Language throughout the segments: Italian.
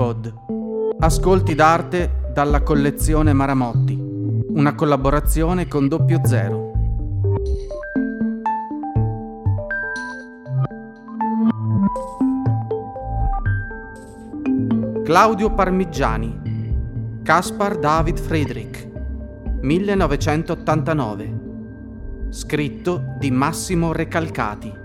Pod. Ascolti d'arte dalla collezione Maramotti, una collaborazione con Doppio Zero. Claudio Parmiggiani, Caspar David Friedrich, 1989. Scritto di Massimo Recalcati.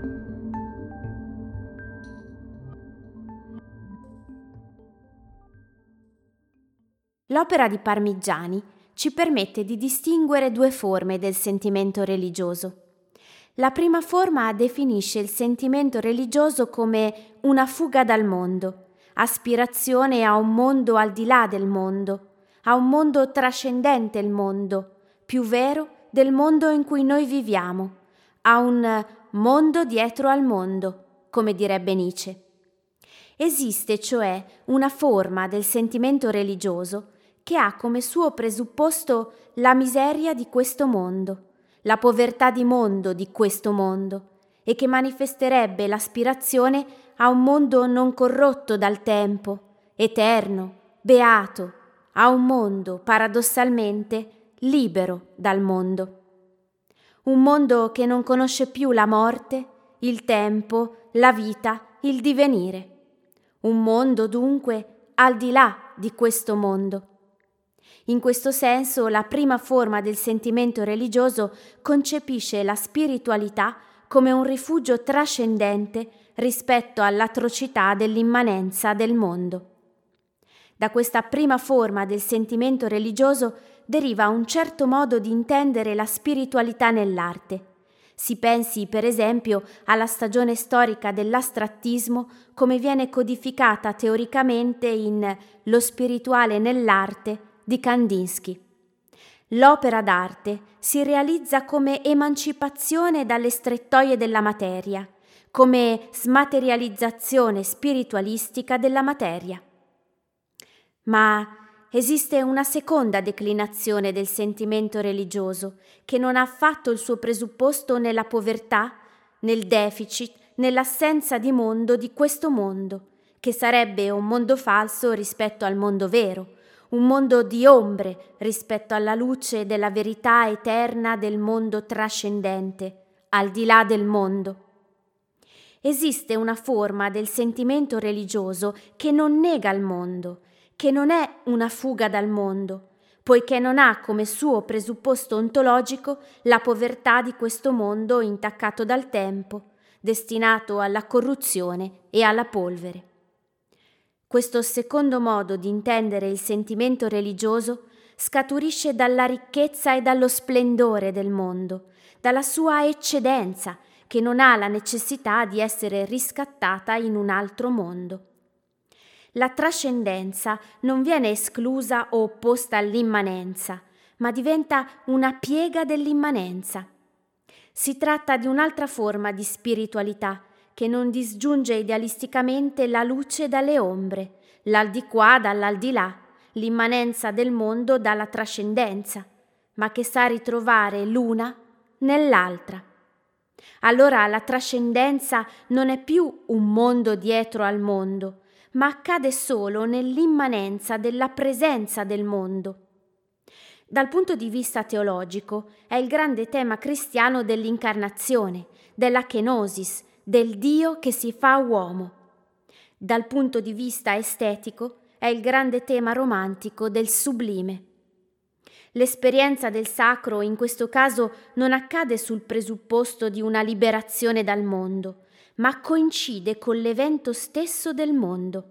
L'opera di Parmiggiani ci permette di distinguere due forme del sentimento religioso. La prima forma definisce il sentimento religioso come una fuga dal mondo, aspirazione a un mondo al di là del mondo, a un mondo trascendente il mondo, più vero del mondo in cui noi viviamo, a un mondo dietro al mondo, come direbbe Nietzsche. Esiste cioè una forma del sentimento religioso che ha come suo presupposto la miseria di questo mondo, la povertà di mondo di questo mondo, e che manifesterebbe l'aspirazione a un mondo non corrotto dal tempo, eterno, beato, a un mondo paradossalmente libero dal mondo. Un mondo che non conosce più la morte, il tempo, la vita, il divenire. Un mondo dunque al di là di questo mondo. In questo senso la prima forma del sentimento religioso concepisce la spiritualità come un rifugio trascendente rispetto all'atrocità dell'immanenza del mondo. Da questa prima forma del sentimento religioso deriva un certo modo di intendere la spiritualità nell'arte. Si pensi, per esempio, alla stagione storica dell'astrattismo come viene codificata teoricamente in Lo spirituale nell'arte di Kandinsky. L'opera d'arte si realizza come emancipazione dalle strettoie della materia, come smaterializzazione spiritualistica della materia. Ma esiste una seconda declinazione del sentimento religioso che non ha affatto il suo presupposto nella povertà, nel deficit, nell'assenza di mondo di questo mondo, che sarebbe un mondo falso rispetto al mondo vero, un mondo di ombre rispetto alla luce della verità eterna del mondo trascendente, al di là del mondo. Esiste una forma del sentimento religioso che non nega il mondo, che non è una fuga dal mondo, poiché non ha come suo presupposto ontologico la povertà di questo mondo intaccato dal tempo, destinato alla corruzione e alla polvere. Questo secondo modo di intendere il sentimento religioso scaturisce dalla ricchezza e dallo splendore del mondo, dalla sua eccedenza, che non ha la necessità di essere riscattata in un altro mondo. La trascendenza non viene esclusa o opposta all'immanenza, ma diventa una piega dell'immanenza. Si tratta di un'altra forma di spiritualità che non disgiunge idealisticamente la luce dalle ombre, l'aldilà dall'aldilà, l'immanenza del mondo dalla trascendenza, ma che sa ritrovare l'una nell'altra. Allora la trascendenza non è più un mondo dietro al mondo, ma accade solo nell'immanenza della presenza del mondo. Dal punto di vista teologico è il grande tema cristiano dell'incarnazione, della kenosis, del Dio che si fa uomo. Dal punto di vista estetico è il grande tema romantico del sublime. L'esperienza del sacro in questo caso non accade sul presupposto di una liberazione dal mondo, ma coincide con l'evento stesso del mondo.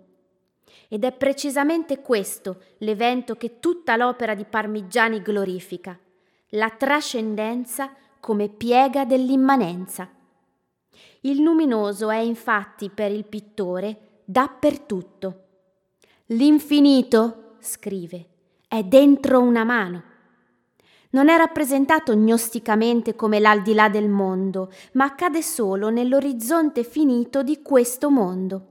Ed è precisamente questo l'evento che tutta l'opera di Parmiggiani glorifica, la trascendenza come piega dell'immanenza. Il luminoso è infatti per il pittore dappertutto. L'infinito, scrive, è dentro una mano. Non è rappresentato gnosticamente come l'aldilà del mondo, ma accade solo nell'orizzonte finito di questo mondo.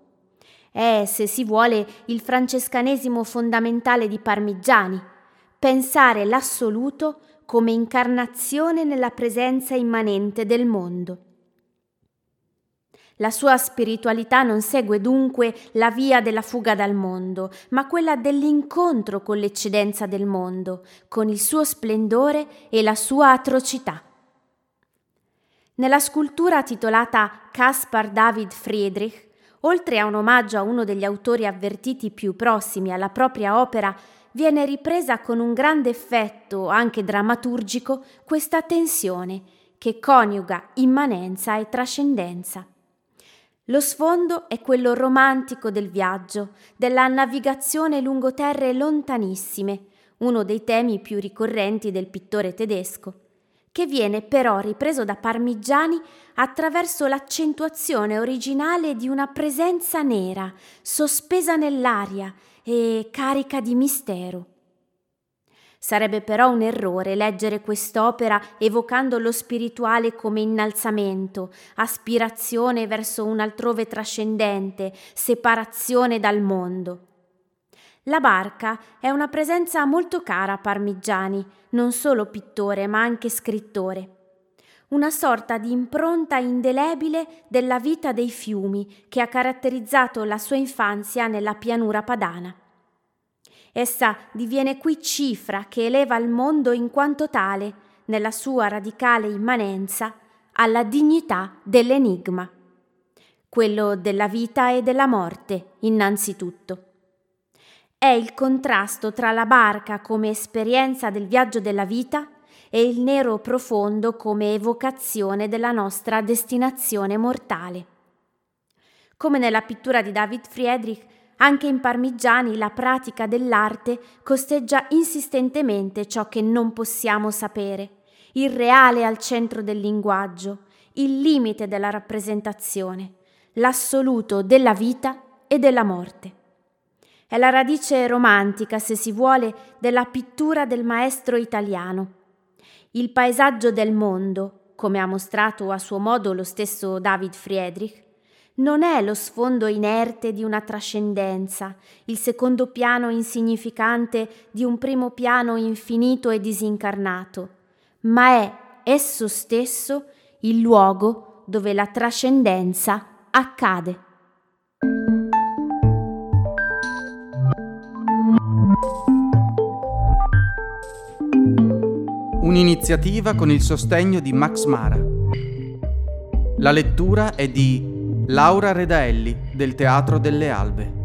È, se si vuole, il francescanesimo fondamentale di Parmiggiani, pensare l'assoluto come incarnazione nella presenza immanente del mondo. La sua spiritualità non segue dunque la via della fuga dal mondo, ma quella dell'incontro con l'eccedenza del mondo, con il suo splendore e la sua atrocità. Nella scultura titolata Caspar David Friedrich, oltre a un omaggio a uno degli autori avvertiti più prossimi alla propria opera, viene ripresa con un grande effetto, anche drammaturgico, questa tensione che coniuga immanenza e trascendenza. Lo sfondo è quello romantico del viaggio, della navigazione lungo terre lontanissime, uno dei temi più ricorrenti del pittore tedesco, che viene però ripreso da Parmiggiani attraverso l'accentuazione originale di una presenza nera, sospesa nell'aria e carica di mistero. Sarebbe però un errore leggere quest'opera evocando lo spirituale come innalzamento, aspirazione verso un altrove trascendente, separazione dal mondo. La barca è una presenza molto cara a Parmiggiani, non solo pittore ma anche scrittore. Una sorta di impronta indelebile della vita dei fiumi che ha caratterizzato la sua infanzia nella pianura padana. Essa diviene qui cifra che eleva il mondo in quanto tale, nella sua radicale immanenza, alla dignità dell'enigma, quello della vita e della morte, innanzitutto. È il contrasto tra la barca come esperienza del viaggio della vita e il nero profondo come evocazione della nostra destinazione mortale. Come nella pittura di David Friedrich, anche in Parmiggiani la pratica dell'arte costeggia insistentemente ciò che non possiamo sapere, il reale al centro del linguaggio, il limite della rappresentazione, l'assoluto della vita e della morte. È la radice romantica, se si vuole, della pittura del maestro italiano. Il paesaggio del mondo, come ha mostrato a suo modo lo stesso David Friedrich, non è lo sfondo inerte di una trascendenza, il secondo piano insignificante di un primo piano infinito e disincarnato, ma è esso stesso il luogo dove la trascendenza accade. Un'iniziativa con il sostegno di Max Mara. La lettura è di Laura Redaelli del Teatro delle Albe.